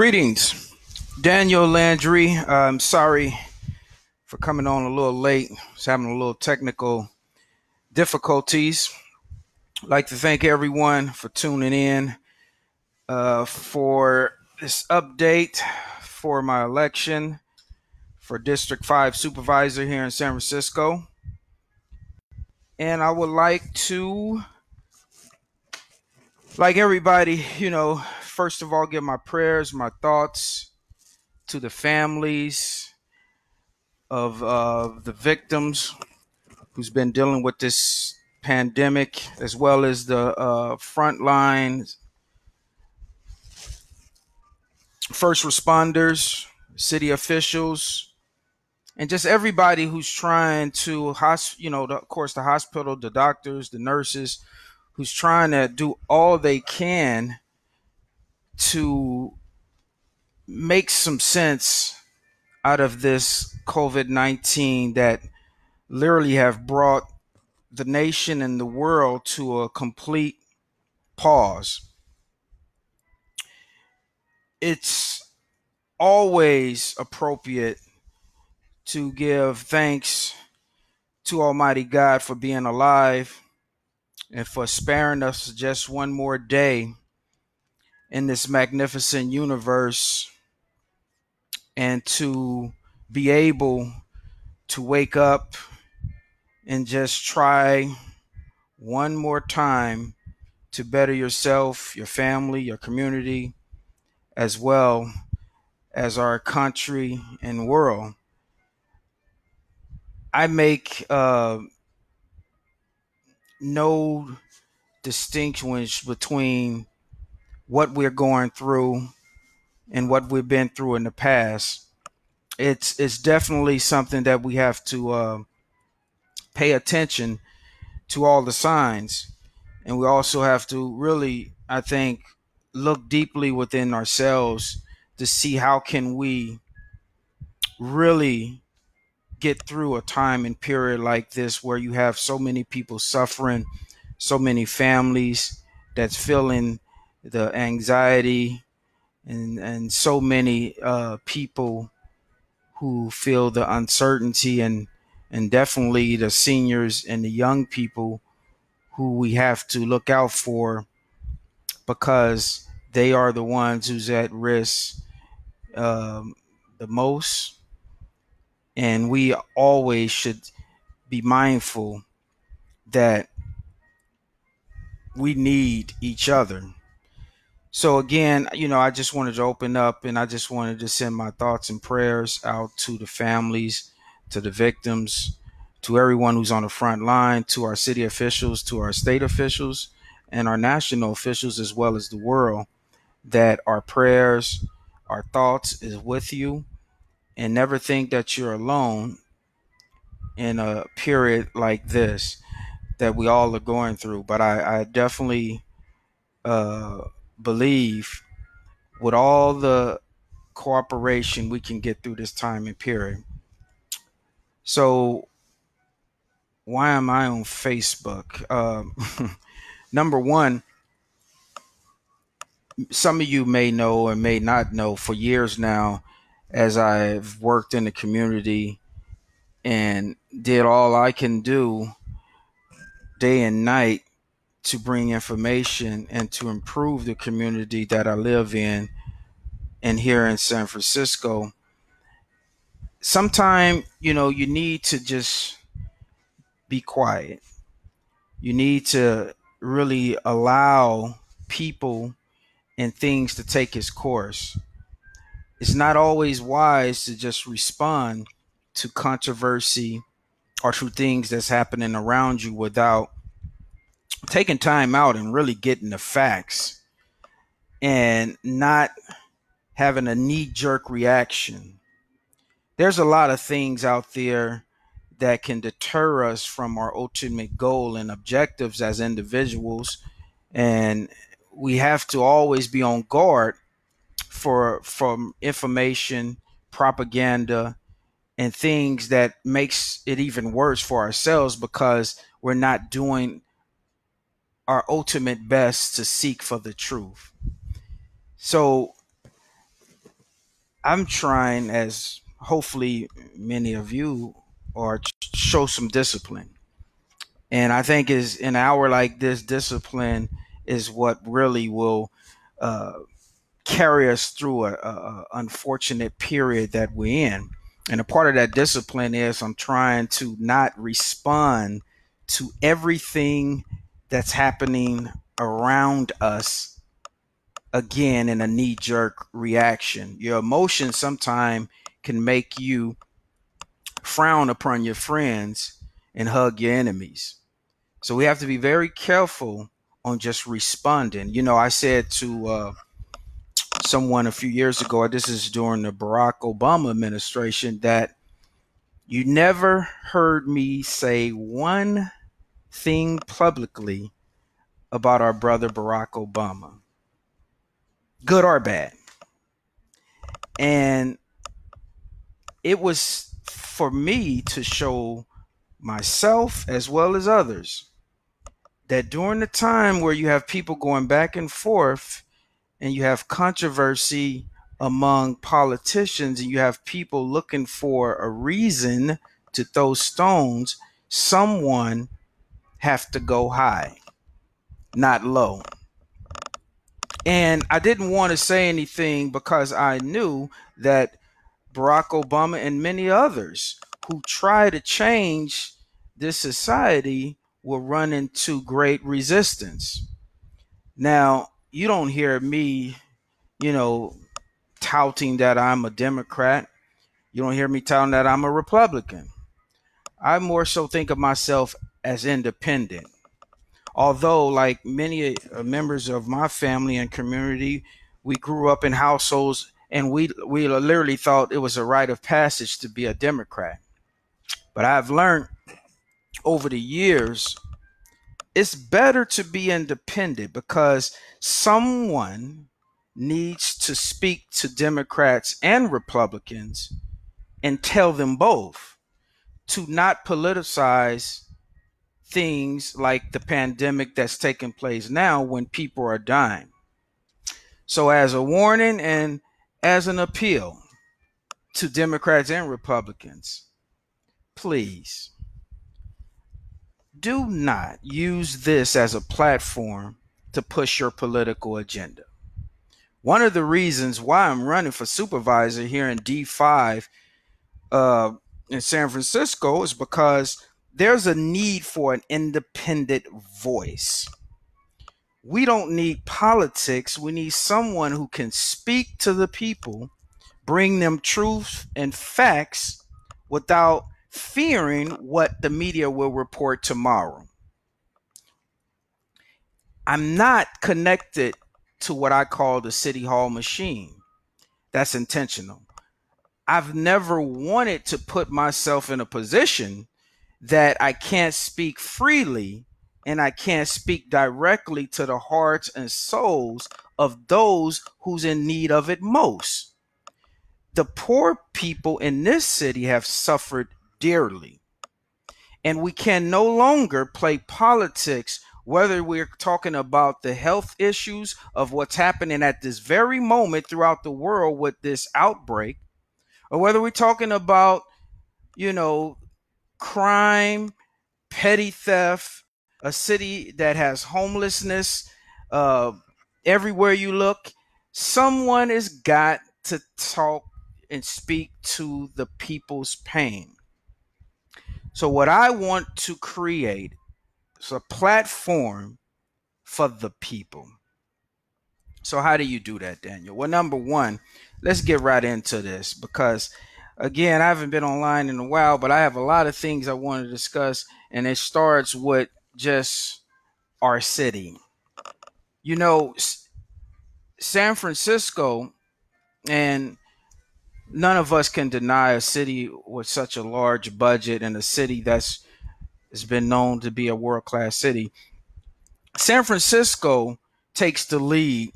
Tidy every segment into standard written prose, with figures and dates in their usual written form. Greetings, Daniel Landry. I'm sorry for coming on a little late. I was having a little technical difficulties. I'd like to thank everyone for tuning in for this update for my election for District 5 Supervisor here in San Francisco. And I would like to, like everybody, first of all, give my prayers, my thoughts to the families of the victims who's been dealing with this pandemic, as well as the frontline first responders, city officials, and just everybody who's trying to, of course, the hospital, the doctors, the nurses, who's trying to do all they can to make some sense out of this COVID-19 that literally have brought the nation and the world to a complete pause. It's always appropriate to give thanks to Almighty God for being alive and for sparing us just one more day in this magnificent universe, and to be able to wake up and just try one more time to better yourself, your family, your community, as well as our country and world. I make no distinction between what we're going through and what we've been through in the past. It's definitely something that we have to pay attention to, all the signs. And we also have to really, I think, look deeply within ourselves to see how can we really get through a time and period like this, where you have so many people suffering, so many families that's feeling the anxiety, and so many people who feel the uncertainty, and definitely the seniors and the young people who we have to look out for, because they are the ones who's at risk the most. And we always should be mindful that we need each other. So again, I just wanted to open up, and I just wanted to send my thoughts and prayers out to the families, to the victims, to everyone who's on the front line, to our city officials, to our state officials, and our national officials, as well as the world, that our prayers, our thoughts is with you, and never think that you're alone in a period like this that we all are going through. But I definitely believe with all the cooperation we can get through this time and period. So why am I on Facebook? Number one, some of you may know and may not know, for years now, as I've worked in the community and did all I can do day and night to bring information and to improve the community that I live in and here in San Francisco. Sometimes, you need to just be quiet. You need to really allow people and things to take its course. It's not always wise to just respond to controversy or to things that's happening around you without taking time out and really getting the facts, and not having a knee-jerk reaction. There's a lot of things out there that can deter us from our ultimate goal and objectives as individuals, and we have to always be on guard from information, propaganda, and things that makes it even worse for ourselves, because we're not doing our ultimate best to seek for the truth. So I'm trying, as hopefully many of you are, to show some discipline. And I think is an hour like this, discipline is what really will carry us through a unfortunate period that we're in. And a part of that discipline is I'm trying to not respond to everything that's happening around us, again, in a knee-jerk reaction. Your emotions sometimes can make you frown upon your friends and hug your enemies. So we have to be very careful on just responding. You know, I said to someone a few years ago, this is during the Barack Obama administration, that you never heard me say one thing publicly about our brother Barack Obama, good or bad. And it was for me to show myself as well as others that during the time where you have people going back and forth and you have controversy among politicians and you have people looking for a reason to throw stones, someone have to go high, not low. And I didn't want to say anything because I knew that Barack Obama and many others who try to change this society will run into great resistance. Now, you don't hear me, you know, touting that I'm a Democrat. You don't hear me touting that I'm a Republican. I more so think of myself as independent. Although, like many members of my family and community, we grew up in households and we literally thought it was a rite of passage to be a Democrat. But I've learned over the years, it's better to be independent because someone needs to speak to Democrats and Republicans and tell them both to not politicize things like the pandemic that's taking place now when people are dying. So as a warning and as an appeal to Democrats and Republicans, please do not use this as a platform to push your political agenda. One of the reasons why I'm running for supervisor here in D5 in San Francisco is because there's a need for an independent voice. We don't need politics. We need someone who can speak to the people, bring them truth and facts without fearing what the media will report tomorrow. I'm not connected to what I call the city hall machine. That's intentional. I've never wanted to put myself in a position that I can't speak freely and I can't speak directly to the hearts and souls of those who's in need of it most. The poor people in this city have suffered dearly, and we can no longer play politics, whether we're talking about the health issues of what's happening at this very moment throughout the world with this outbreak, or whether we're talking about, you know, crime, petty theft, a city that has homelessness everywhere you look. Someone has got to talk and speak to the people's pain. So what I want to create is a platform for the people. So how do you do that, Daniel? Well, number one, let's get right into this because, again, I haven't been online in a while, but I have a lot of things I want to discuss, and it starts with just our city. You know, San Francisco, and none of us can deny a city with such a large budget and a city that's has been known to be a world-class city. San Francisco takes the lead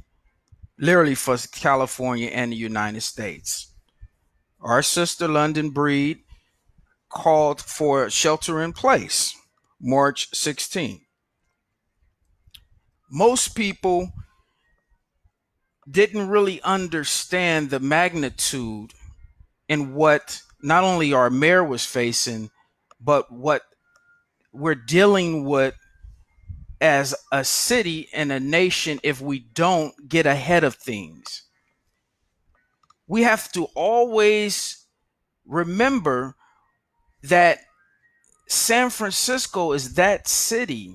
literally for California and the United States. Our sister London Breed called for shelter in place, March 16. Most people didn't really understand the magnitude and what not only our mayor was facing, but what we're dealing with as a city and a nation if we don't get ahead of things. We have to always remember that San Francisco is that city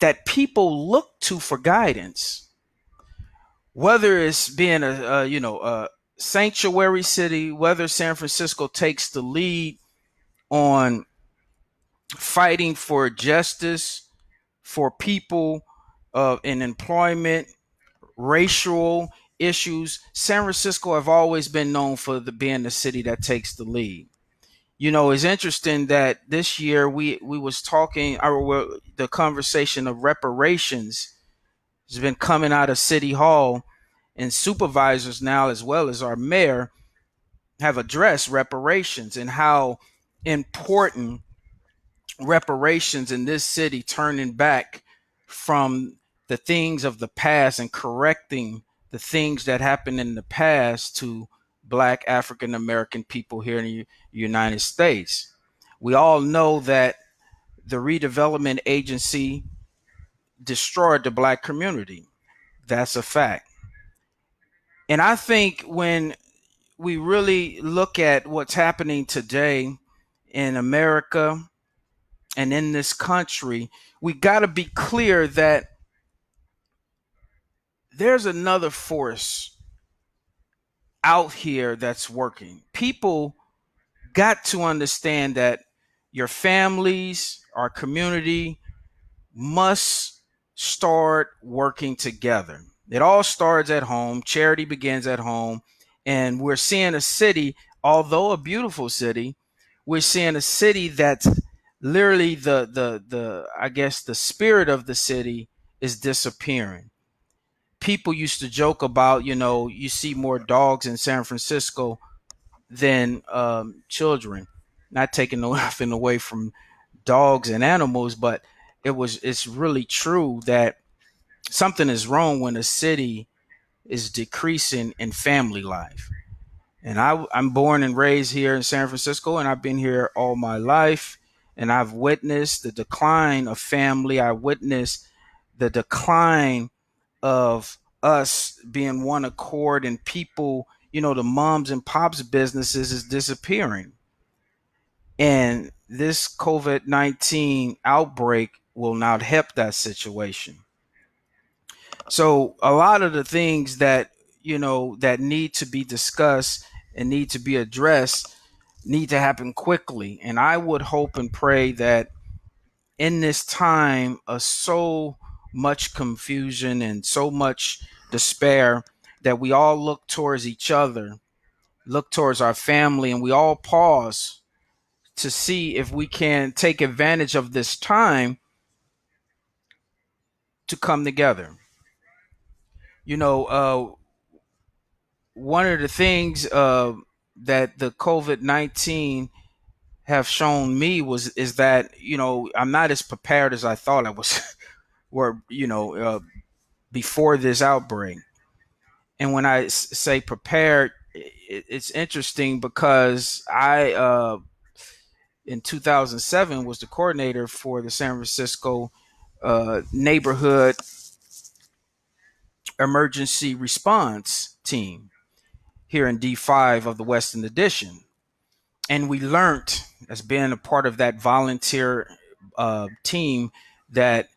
that people look to for guidance, whether it's being a sanctuary city, whether San Francisco takes the lead on fighting for justice for people in employment, racial issues. San Francisco have always been known for being the city that takes the lead. You know, it's interesting that this year we was talking, the conversation of reparations has been coming out of City Hall, and supervisors now, as well as our mayor, have addressed reparations and how important reparations in this city, turning back from the things of the past and correcting the things that happened in the past to Black African-American people here in the United States. We all know that the redevelopment agency destroyed the Black community. That's a fact. And I think when we really look at what's happening today in America and in this country, we got to be clear that there's another force out here that's working. People got to understand that your families, our community must start working together. It all starts at home. Charity begins at home. And we're seeing a city, although a beautiful city, we're seeing a city that's literally the spirit of the city is disappearing. People used to joke about, you know, you see more dogs in San Francisco than children. Not taking nothing away from dogs and animals, but it's really true that something is wrong when a city is decreasing in family life. And I'm born and raised here in San Francisco, and I've been here all my life, and I've witnessed the decline of family. I witnessed the decline of us being one accord, and people, you know, the moms and pops businesses is disappearing. And this COVID-19 outbreak will not help that situation. So a lot of the things that, you know, that need to be discussed and need to be addressed need to happen quickly. And I would hope and pray that in this time of so much confusion and so much despair, that we all look towards each other, look towards our family, and we all pause to see if we can take advantage of this time to come together. You know, one of the things that the COVID-19 have shown me is that, you know, I'm not as prepared as I thought I was were, you know, before this outbreak. And when I say prepared, it's interesting because I, in 2007, was the coordinator for the San Francisco Neighborhood Emergency Response Team here in D5 of the Western Addition. And we learned, as being a part of that volunteer team, that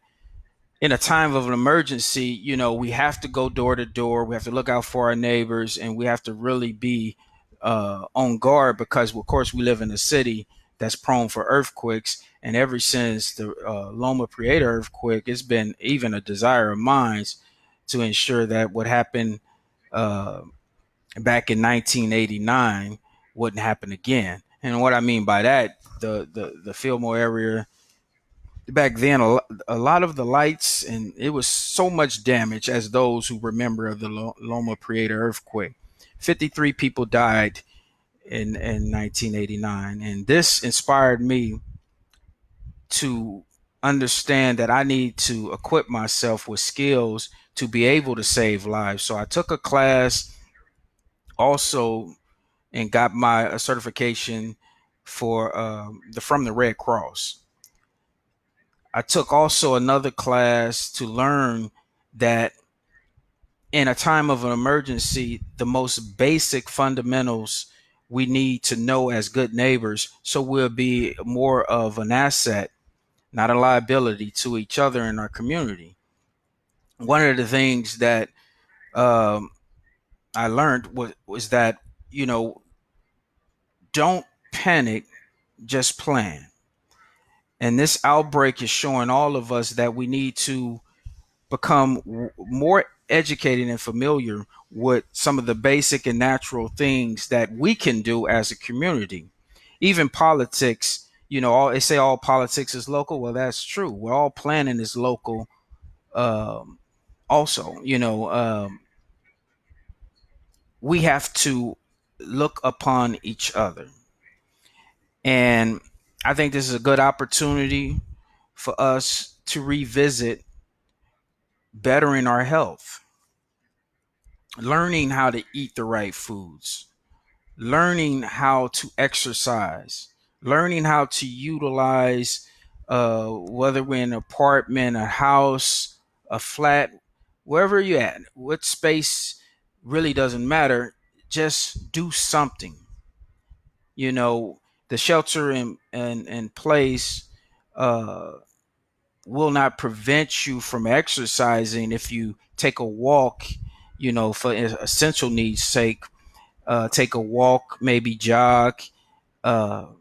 in a time of an emergency, you know, we have to go door to door. We have to look out for our neighbors, and we have to really be on guard because, of course, we live in a city that's prone for earthquakes. And ever since the Loma Prieta earthquake, it's been even a desire of mine to ensure that what happened back in 1989 wouldn't happen again. And what I mean by that, the Fillmore area, back then, a lot of the lights, and it was so much damage, as those who remember of the Loma Prieta earthquake. 53 people died in 1989. And this inspired me to understand that I need to equip myself with skills to be able to save lives. So I took a class also and got my certification for from the Red Cross. I took also another class to learn that in a time of an emergency, the most basic fundamentals we need to know as good neighbors, so we'll be more of an asset, not a liability to each other in our community. One of the things that I learned was that, you know, don't panic, just plan. And this outbreak is showing all of us that we need to become more educated and familiar with some of the basic and natural things that we can do as a community. Even politics, you know, they say all politics is local. Well, that's true. We're all planning is local. Also, you know, we have to look upon each other. And I think this is a good opportunity for us to revisit bettering our health, learning how to eat the right foods, learning how to exercise, learning how to utilize, whether we're in an apartment, a house, a flat, wherever you're at, what space really doesn't matter. Just do something. You know, the shelter in place will not prevent you from exercising if you take a walk, you know, for essential needs sake, take a walk, maybe jog, not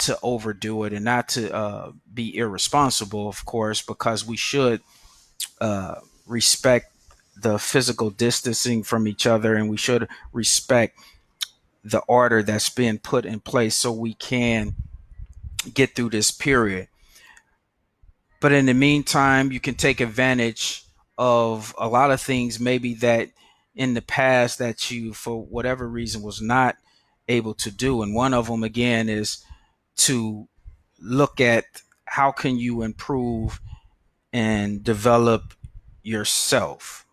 to overdo it and not to be irresponsible, of course, because we should respect the physical distancing from each other, and we should respect the order that's been put in place so we can get through this period. But in the meantime, you can take advantage of a lot of things maybe that in the past that you, for whatever reason, was not able to do. And one of them, again, is to look at how can you improve and develop yourself.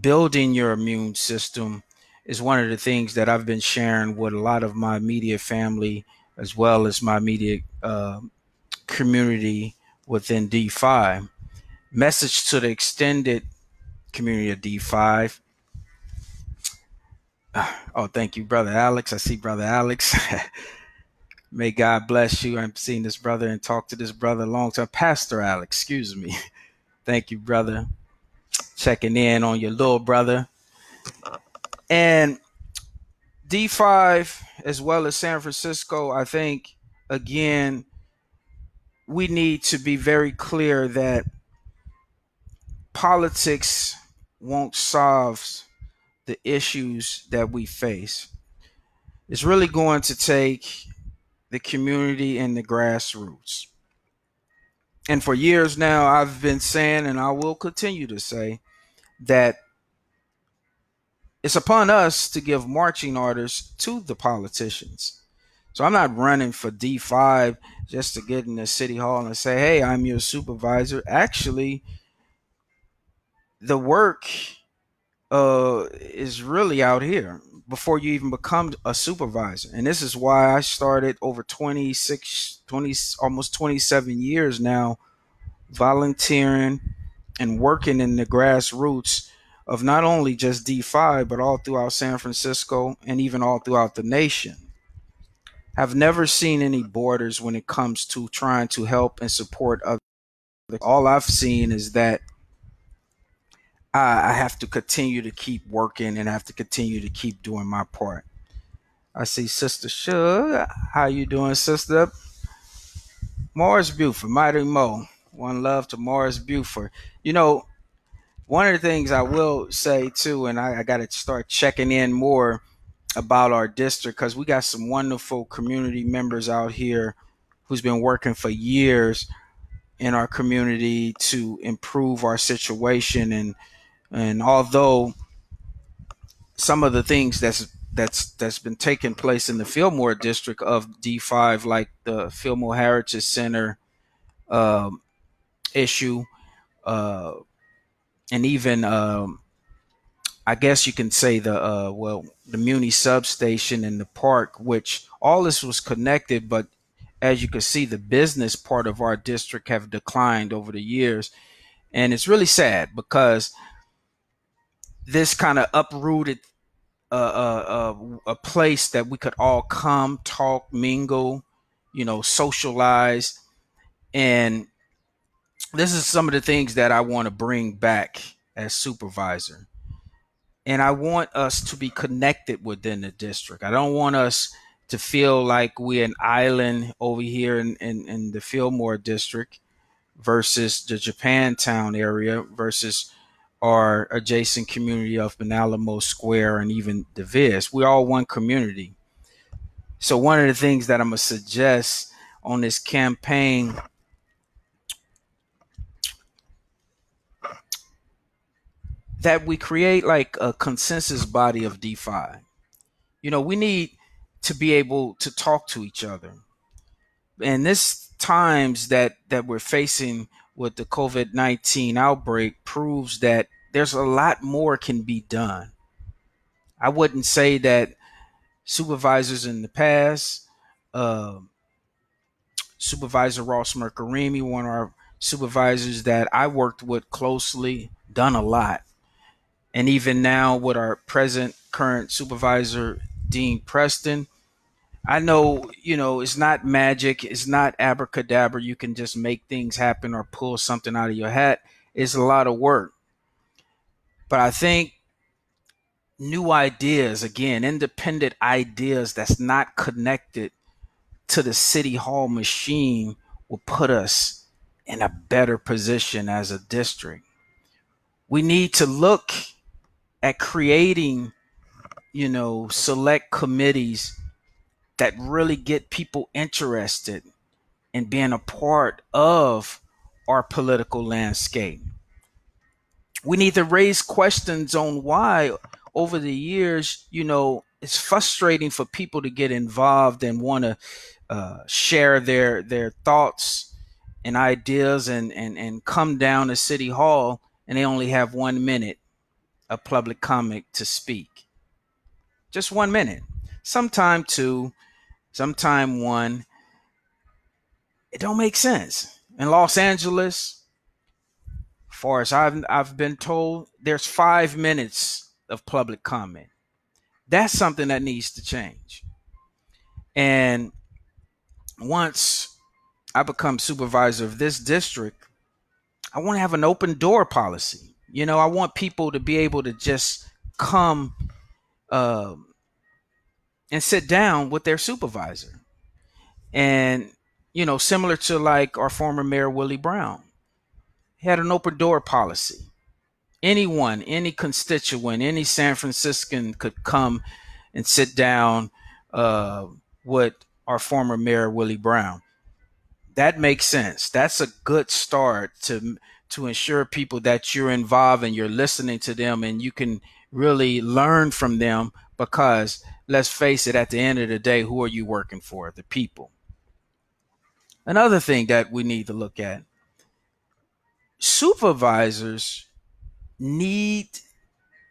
Building your immune system is one of the things that I've been sharing with a lot of my media family, as well as my media community within D5. Message to the extended community of D5. Oh, thank you, Brother Alex. I see Brother Alex. May God bless you. I'm seeing this brother and talk to this brother a long time. Pastor Alex, excuse me. Thank you, brother. Checking in on your little brother. And D5, as well as San Francisco, I think, again, we need to be very clear that politics won't solve the issues that we face. It's really going to take the community and the grassroots. And for years now, I've been saying, and I will continue to say, that it's upon us to give marching orders to the politicians. So I'm not running for D5 just to get into City Hall and say, hey, I'm your supervisor. Actually, the work is really out here before you even become a supervisor. And this is why I started over 26, almost 27 years now, volunteering and working in the grassroots of not only just D5, but all throughout San Francisco and even all throughout the nation. I've never seen any borders when it comes to trying to help and support others. All I've seen is that I have to continue to keep working and I have to continue to keep doing my part. I see Sister Shug. How you doing, Sister? Morris Buford, Mighty Mo. One love to Morris Buford. You know, one of the things I will say, too, and I got to start checking in more about our district, because we got some wonderful community members out here who's been working for years in our community to improve our situation. And although some of the things that's been taking place in the Fillmore district of D5, like the Fillmore Heritage Center issue, and even I guess you can say the Muni substation and the park, which all this was connected. But as you can see, the business part of our district have declined over the years. And it's really sad because this kind of uprooted a place that we could all come, talk, mingle, socialize. And this is some of the things that I want to bring back as supervisor. And I want us to be connected within the district. I don't want us to feel like we're an island over here in the Fillmore district versus the Japantown area versus our adjacent community of Alamo Square and even the Viz. We're all one community. So one of the things that I'm going to suggest on this campaign that we create like a consensus body of DeFi. We need to be able to talk to each other. And this times that we're facing with the COVID-19 outbreak proves that there's a lot more can be done. I wouldn't say that supervisors in the past, Supervisor Ross Mercuri, one of our supervisors that I worked with closely, done a lot. And even now with our present current supervisor, Dean Preston, I know, it's not magic. It's not abracadabra. You can just make things happen or pull something out of your hat. It's a lot of work. But I think new ideas, again, independent ideas that's not connected to the city hall machine will put us in a better position as a district. We need to look at creating, select committees that really get people interested in being a part of our political landscape. We need to raise questions on why over the years, it's frustrating for people to get involved and want to share their thoughts and ideas and come down to City Hall and they only have 1 minute of public comment to speak. Just 1 minute, sometime two. Sometime one, it don't make sense. In Los Angeles, far as I've been told, there's 5 minutes of public comment. That's something that needs to change. And once I become supervisor of this district, I want to have an open door policy. I want people to be able to just come and sit down with their supervisor. And, similar to like our former mayor, Willie Brown, he had an open door policy. Anyone, any constituent, any San Franciscan could come and sit down with our former mayor, Willie Brown. That makes sense. That's a good start to ensure people that you're involved and you're listening to them and you can really learn from them because let's face it, at the end of the day, who are you working for? The people. Another thing that we need to look at, supervisors need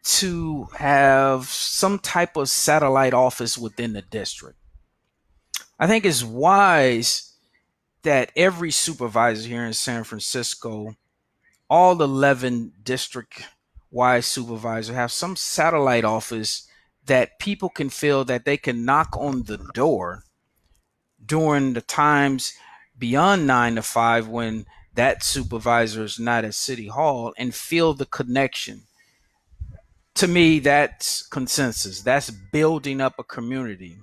to have some type of satellite office within the district. I think it's wise that every supervisor here in San Francisco, all 11 district-wide supervisors have some satellite office that people can feel that they can knock on the door during the times beyond 9 to 5 when that supervisor is not at City Hall and feel the connection. To me, that's consensus. That's building up a community.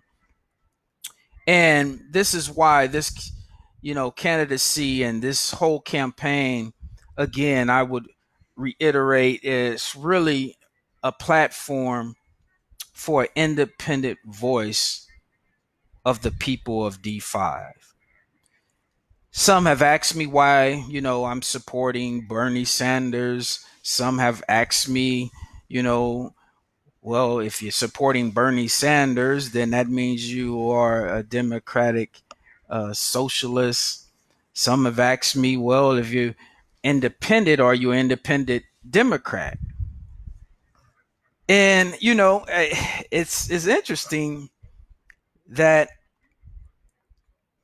And this is why this, candidacy and this whole campaign, again, I would reiterate, is really a platform for an independent voice of the people of D5. Some have asked me why, I'm supporting Bernie Sanders. Some have asked me, well, if you're supporting Bernie Sanders, then that means you are a democratic socialist. Some have asked me, well, if you're independent, are you independent Democrat. And, you know, it's interesting that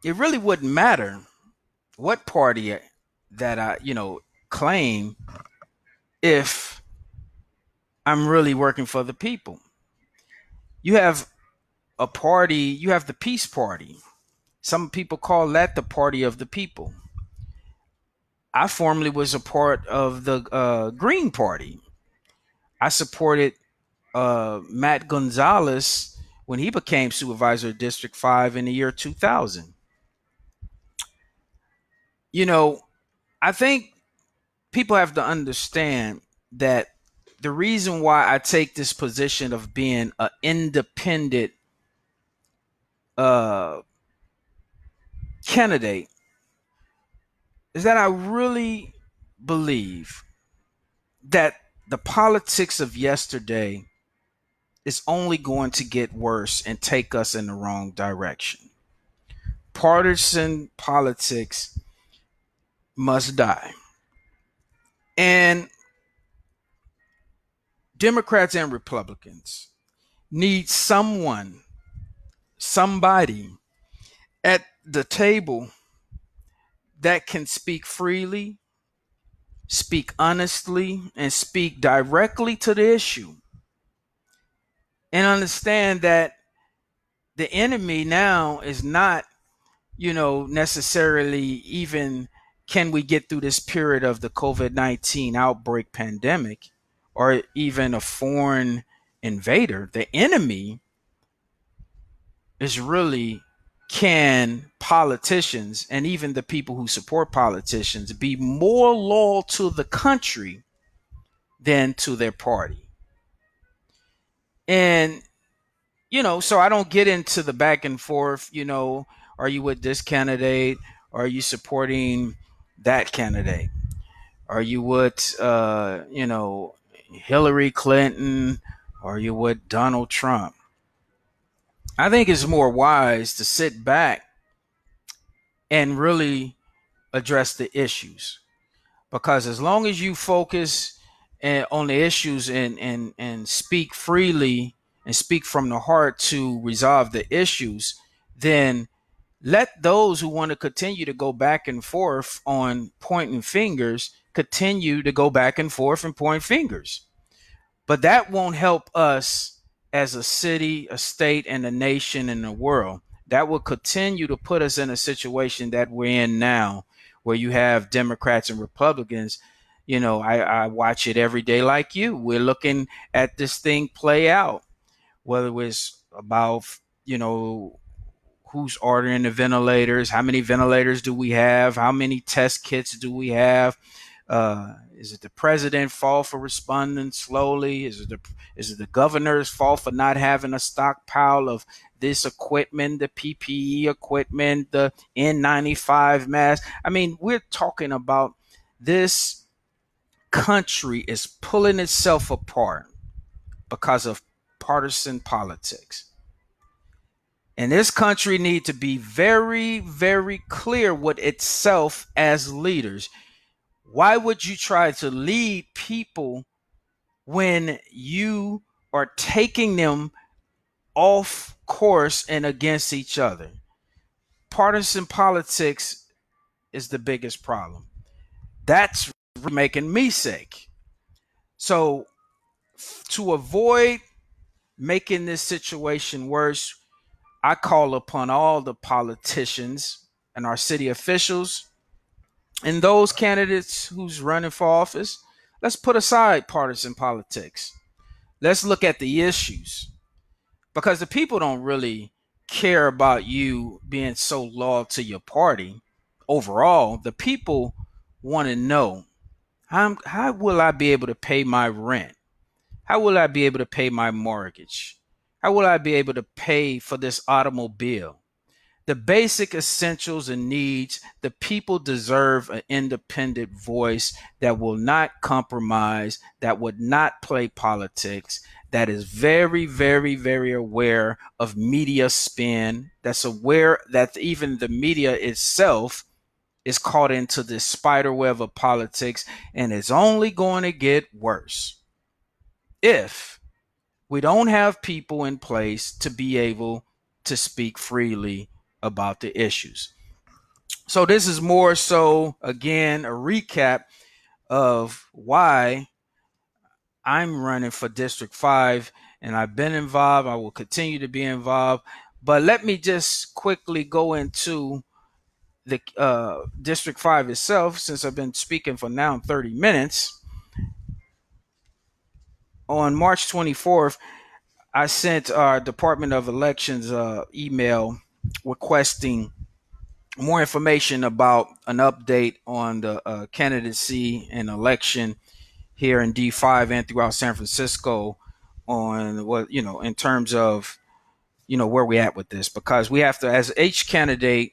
it really wouldn't matter what party that I, you know, claim if I'm really working for the people. You have a party, you have the Peace Party. Some people call that the party of the people. I formerly was a part of the Green Party. I supported Matt Gonzalez when he became supervisor of District 5 in the year 2000. You know, I think people have to understand that the reason why I take this position of being an independent candidate is that I really believe that the politics of yesterday is only going to get worse and take us in the wrong direction. Partisan politics must die. And Democrats and Republicans need someone, somebody at the table that can speak freely, speak honestly, and speak directly to the issue, and understand that the enemy now is not, you know, necessarily even can we get through this period of the COVID-19 outbreak pandemic or even a foreign invader. The enemy is really, can politicians and even the people who support politicians be more loyal to the country than to their party? And, you know, so I don't get into the back and forth, you know, are you with this candidate? Are you supporting that candidate? Are you with, you know, Hillary Clinton? Are you with Donald Trump? I think it's more wise to sit back and really address the issues, because as long as you focus on the issues and speak freely and speak from the heart to resolve the issues, then let those who want to continue to go back and forth on pointing fingers continue to go back and forth and point fingers. But that won't help us as a city, a state, and a nation and the world. That will continue to put us in a situation that we're in now, where you have Democrats and Republicans. You know, I watch it every day like you. We're looking at this thing play out, whether it was about, you know, who's ordering the ventilators, how many ventilators do we have, how many test kits do we have. Is it the president's fault for responding slowly? Is it the governor's fault for not having a stockpile of this equipment, the PPE equipment, the N95 mask? I mean, we're talking about this country is pulling itself apart because of partisan politics. And this country needs to be very, very clear with itself as leaders. Why would you try to lead people when you are taking them off course and against each other? Partisan politics is the biggest problem. That's making me sick. So to avoid making this situation worse, I call upon all the politicians and our city officials and those candidates who's running for office. Let's put aside partisan politics. Let's look at the issues, because the people don't really care about you being so loyal to your party. Overall, the people want to know, how will I be able to pay my rent? How will I be able to pay my mortgage? How will I be able to pay for this automobile? The basic essentials and needs, the people deserve an independent voice that will not compromise, that would not play politics, that is very, very, very aware of media spin, that's aware that even the media itself is caught into this spider web of politics, and it's only going to get worse if we don't have people in place to be able to speak freely about the issues. So this is more so, again, a recap of why I'm running for District 5, and I've been involved. I will continue to be involved. But let me just quickly go into the District 5 itself, since I've been speaking for now 30 minutes. On March 24th, I sent our Department of Elections email requesting more information about an update on the candidacy and election here in D5 and throughout San Francisco on what, you know, in terms of, you know, where we at with this, because we have to, as each candidate,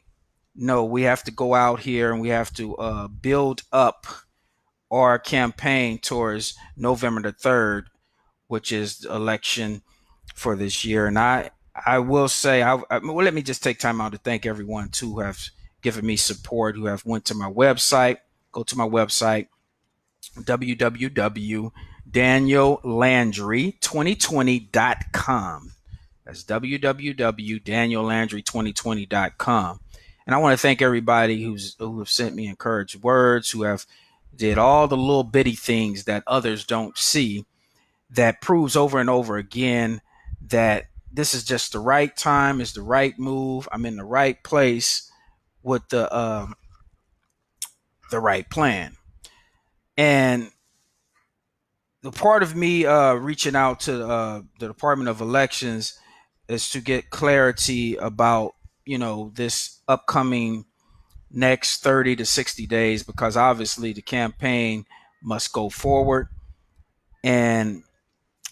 no, we have to go out here and we have to build up our campaign towards November the 3rd, which is the election for this year. And I will say, well, let me just take time out to thank everyone too, who have given me support, who have went to my website. Go to my website, www.danielandry2020.com. That's www.danielandry2020.com. And I want to thank everybody who have sent me encouraged words, who have did all the little bitty things that others don't see, that proves over and over again that this is just the right time, is the right move. I'm in the right place with the right plan. And the part of me reaching out to the Department of Elections is to get clarity about, you know, this upcoming next 30 to 60 days, because obviously the campaign must go forward, and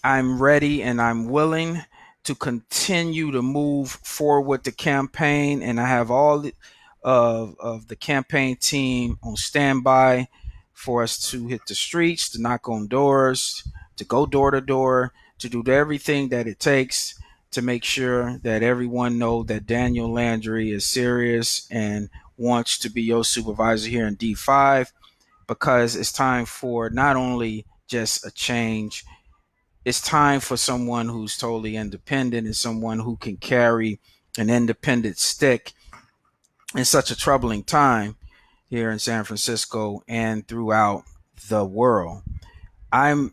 I'm ready and I'm willing to continue to move forward the campaign. And I have all of the campaign team on standby for us to hit the streets, to knock on doors, to go door to door, to do everything that it takes to make sure that everyone know that Daniel Landry is serious and wants to be your supervisor here in D5, because it's time for not only just a change, it's time for someone who's totally independent and someone who can carry an independent stick in such a troubling time here in San Francisco and throughout the world. I'm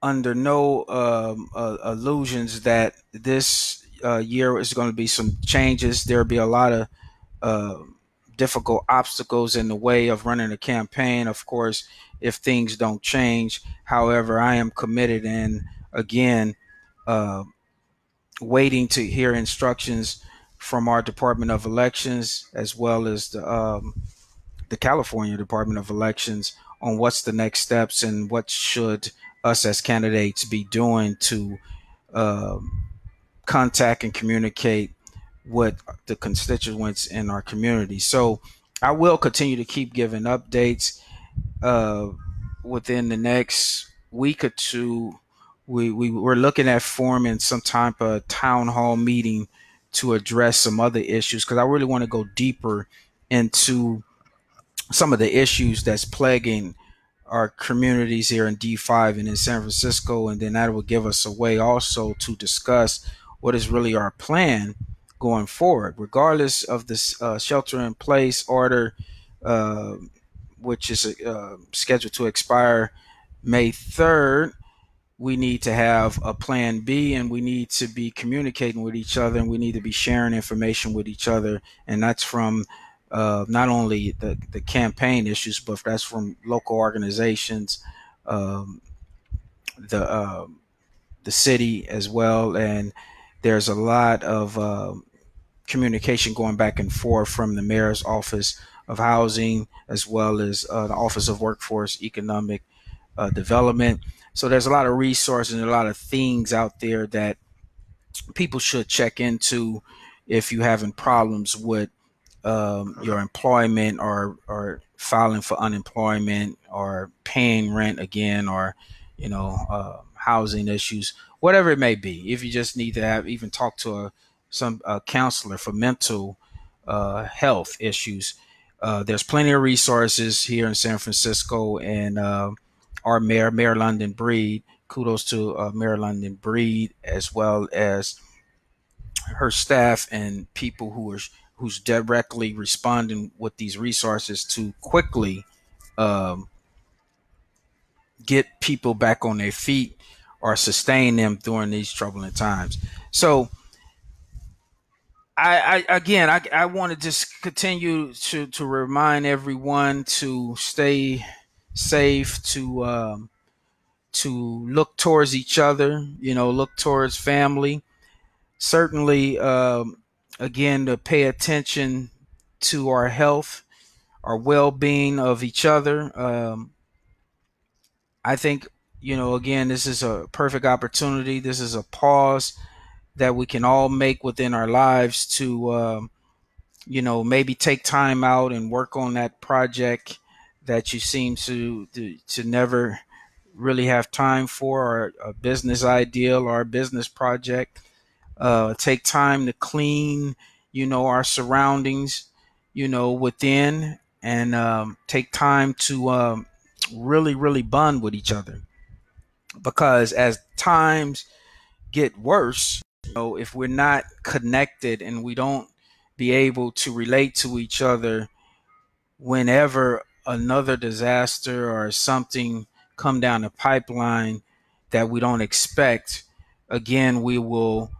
under no illusions that this year is going to be some changes. There'll be a lot of difficult obstacles in the way of running a campaign, of course, if things don't change. However, I am committed and, again, waiting to hear instructions from our Department of Elections, as well as the California Department of Elections, on what's the next steps and what should us as candidates be doing to contact and communicate with the constituents in our community. So I will continue to keep giving updates. Within the next week or two, we're looking at forming some type of town hall meeting to address some other issues, because I really want to go deeper into some of the issues that's plaguing our communities here in D5 and in San Francisco. And then that will give us a way also to discuss what is really our plan going forward, regardless of this shelter in place order, which is scheduled to expire May 3rd. We need to have a plan B, and we need to be communicating with each other, and we need to be sharing information with each other. And that's from not only the campaign issues, but that's from local organizations, the city as well. And there's a lot of communication going back and forth from the mayor's office of housing, as well as the Office of Workforce Economic Development. So there's a lot of resources and a lot of things out there that people should check into if you're having problems with your employment, or filing for unemployment, or paying rent again, or, you know, housing issues, whatever it may be. If you just need to have, even talk to a counselor for mental health issues, There's plenty of resources here in San Francisco, and our mayor, Mayor London Breed, kudos to Mayor London Breed, as well as her staff and people who are who's directly responding with these resources to quickly get people back on their feet or sustain them during these troubling times. So I want to just continue to remind everyone to stay safe, to look towards each other, you know, look towards family. Certainly, again, to pay attention to our health, our well-being of each other. I think, you know, again, this is a perfect opportunity. This is a pause that we can all make within our lives to, you know, maybe take time out and work on that project that you seem to never really have time for, or a business ideal or a business project. Take time to clean, you know, our surroundings, you know, within, and take time to really, really bond with each other. Because as times get worse, you know, if we're not connected and we don't be able to relate to each other, whenever another disaster or something come down the pipeline that we don't expect, again, we will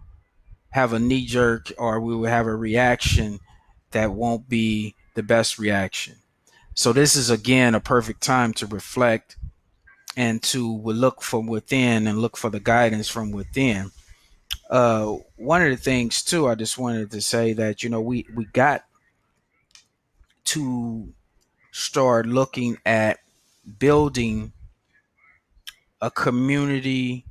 have a knee jerk, or we will have a reaction that won't be the best reaction. So this is, again, a perfect time to reflect and to look from within and look for the guidance from within. One of the things too, I just wanted to say that, you know, we got to start looking at building a community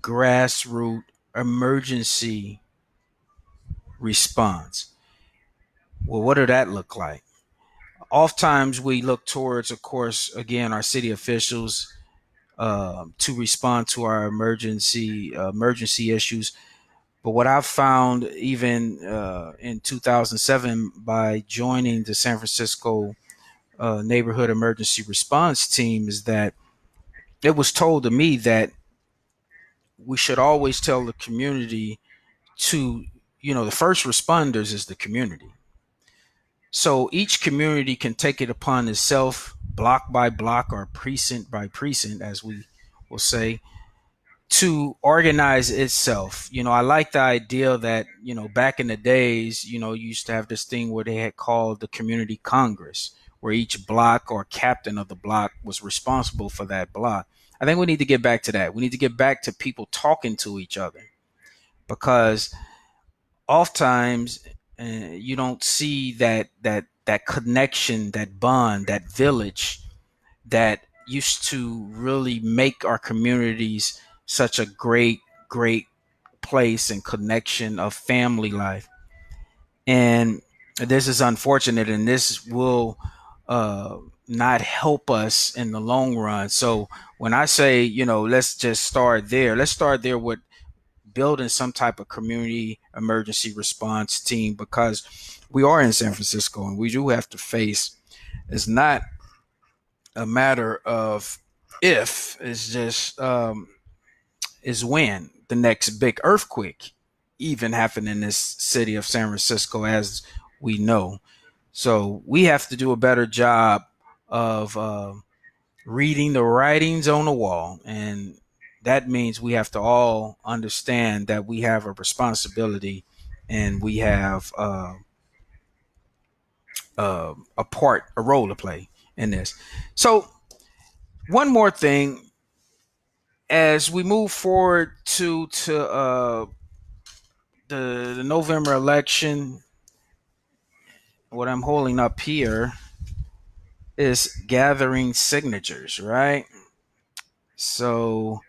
grassroots emergency response. Well, what did that look like? Oftentimes we look towards, of course, again, our city officials to respond to our emergency issues. But what I've found, even in 2007, by joining the San Francisco Neighborhood Emergency Response Team, is that it was told to me that we should always tell the community to, you know, the first responders is the community. So each community can take it upon itself, block by block or precinct by precinct, as we will say, to organize itself. You know, I like the idea that, you know, back in the days, you know, you used to have this thing where they had called the community congress, where each block or captain of the block was responsible for that block. I think we need to get back to that. We need to get back to people talking to each other, because oftentimes you don't see that connection, that bond, that village that used to really make our communities such a great, great place and connection of family life. And this is unfortunate, and this will not help us in the long run. So when I say, you know, let's just start there. Let's start there with building some type of community emergency response team, because we are in San Francisco and we do have to face, it's not a matter of if, it's just is when the next big earthquake even happened in this city of San Francisco, as we know. So we have to do a better job of reading the writings on the wall. And that means we have to all understand that we have a responsibility, and we have a role to play in this. So one more thing, as we move forward to the November election, what I'm holding up here is gathering signatures, right? So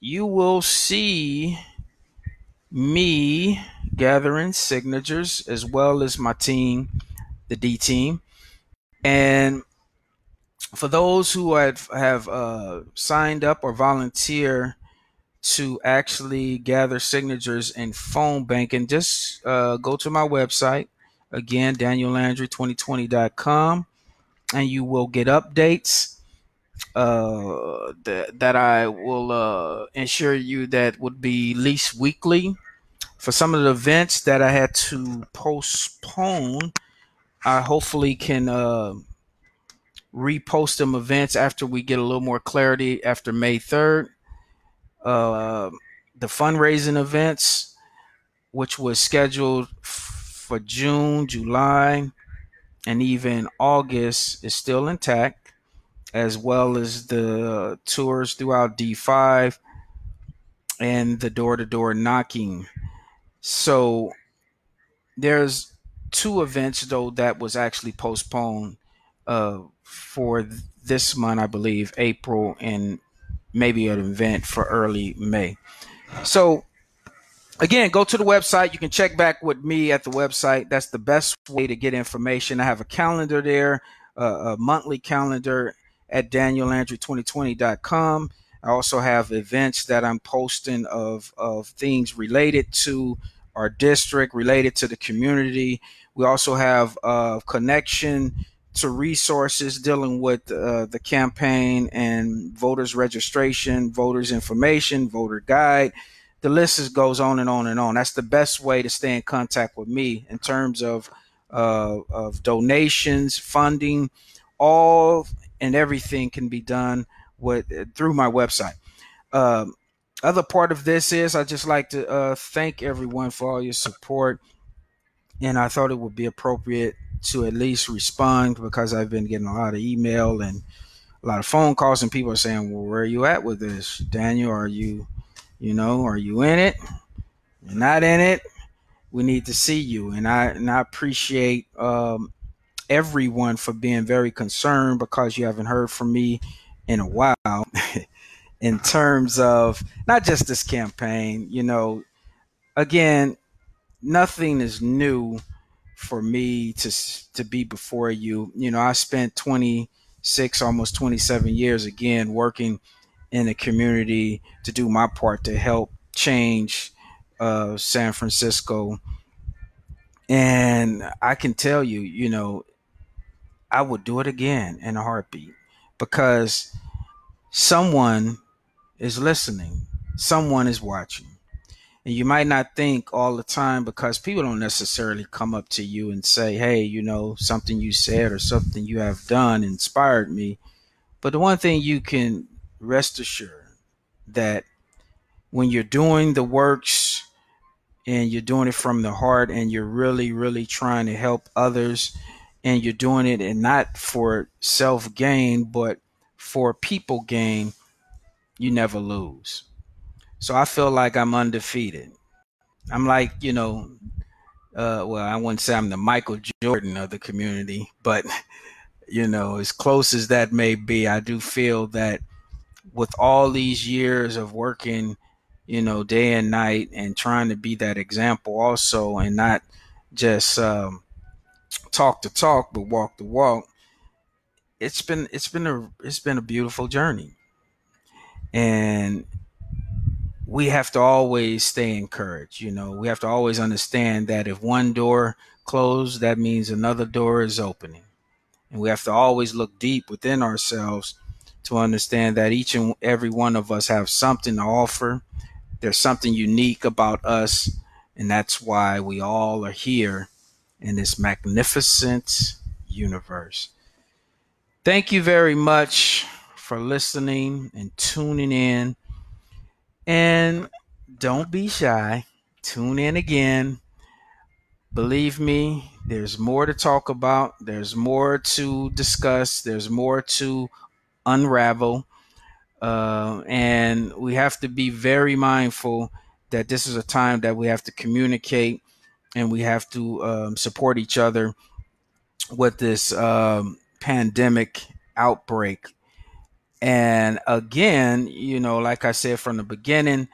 you will see me gathering signatures, as well as my team, the D team. And for those who have signed up or volunteer to actually gather signatures and phone banking, just go to my website. Again, DanielLandry2020.com, and you will get updates that I will ensure you that would be at least weekly. For some of the events that I had to postpone, I hopefully can repost them events after we get a little more clarity after May 3rd. The fundraising events, which was scheduled for June, July, and even August, is still intact, as well as the tours throughout D5 and the door-to-door knocking. So there's two events, though, that was actually postponed for this month, I believe, April, and maybe an event for early May. So again, go to the website. You can check back with me at the website. That's the best way to get information. I have a calendar there, a monthly calendar at DanielLandry2020.com. I also have events that I'm posting of things related to our district, related to the community. We also have a connection to resources dealing with the campaign and voters registration, voters information, voter guide. The list goes on and on and on. That's the best way to stay in contact with me in terms of donations, funding, all and everything can be done through my website. Other part of this is I just like to thank everyone for all your support, and I thought it would be appropriate to at least respond because I've been getting a lot of email and a lot of phone calls, and people are saying, well, where are you at with this, Daniel? Are you in it? You're not in it. We need to see you. And I appreciate everyone for being very concerned because you haven't heard from me in a while in terms of not just this campaign. Again, nothing is new for me to be before you. I spent 26, almost 27 years again working in the community to do my part to help change San Francisco. And I can tell you, I would do it again in a heartbeat because someone is listening, someone is watching. And you might not think all the time because people don't necessarily come up to you and say, hey, something you said or something you have done inspired me. But the one thing you can rest assured that when you're doing the works and you're doing it from the heart and you're really, really trying to help others and you're doing it and not for self-gain, but for people gain, you never lose. So I feel like I'm undefeated. I'm like, I wouldn't say I'm the Michael Jordan of the community, but, as close as that may be, I do feel that with all these years of working, day and night and trying to be that example also and not just talk the talk, but walk the walk. It's been a beautiful journey. And we have to always stay encouraged. We have to always understand that if one door closed, that means another door is opening. And we have to always look deep within ourselves to understand that each and every one of us have something to offer. There's something unique about us, and that's why we all are here in this magnificent universe. Thank you very much for listening and tuning in. And don't be shy. Tune in again. Believe me, there's more to talk about. There's more to discuss. There's more to unravel, and we have to be very mindful that this is a time that we have to communicate and we have to support each other with this pandemic outbreak. And again, like I said from the beginning,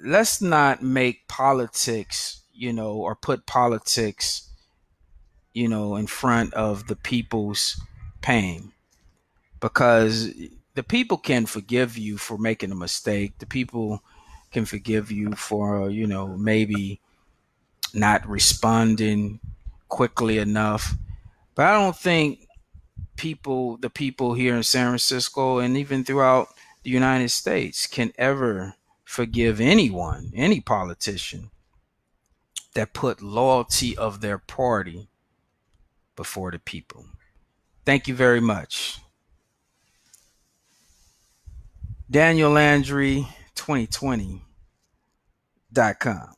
let's not make politics, or put politics, in front of the people's pain. Because the people can forgive you for making a mistake. The people can forgive you for, maybe not responding quickly enough. But I don't think the people here in San Francisco and even throughout the United States can ever forgive anyone, any politician that put loyalty of their party before the people. Thank you very much. DanielLandry2020.com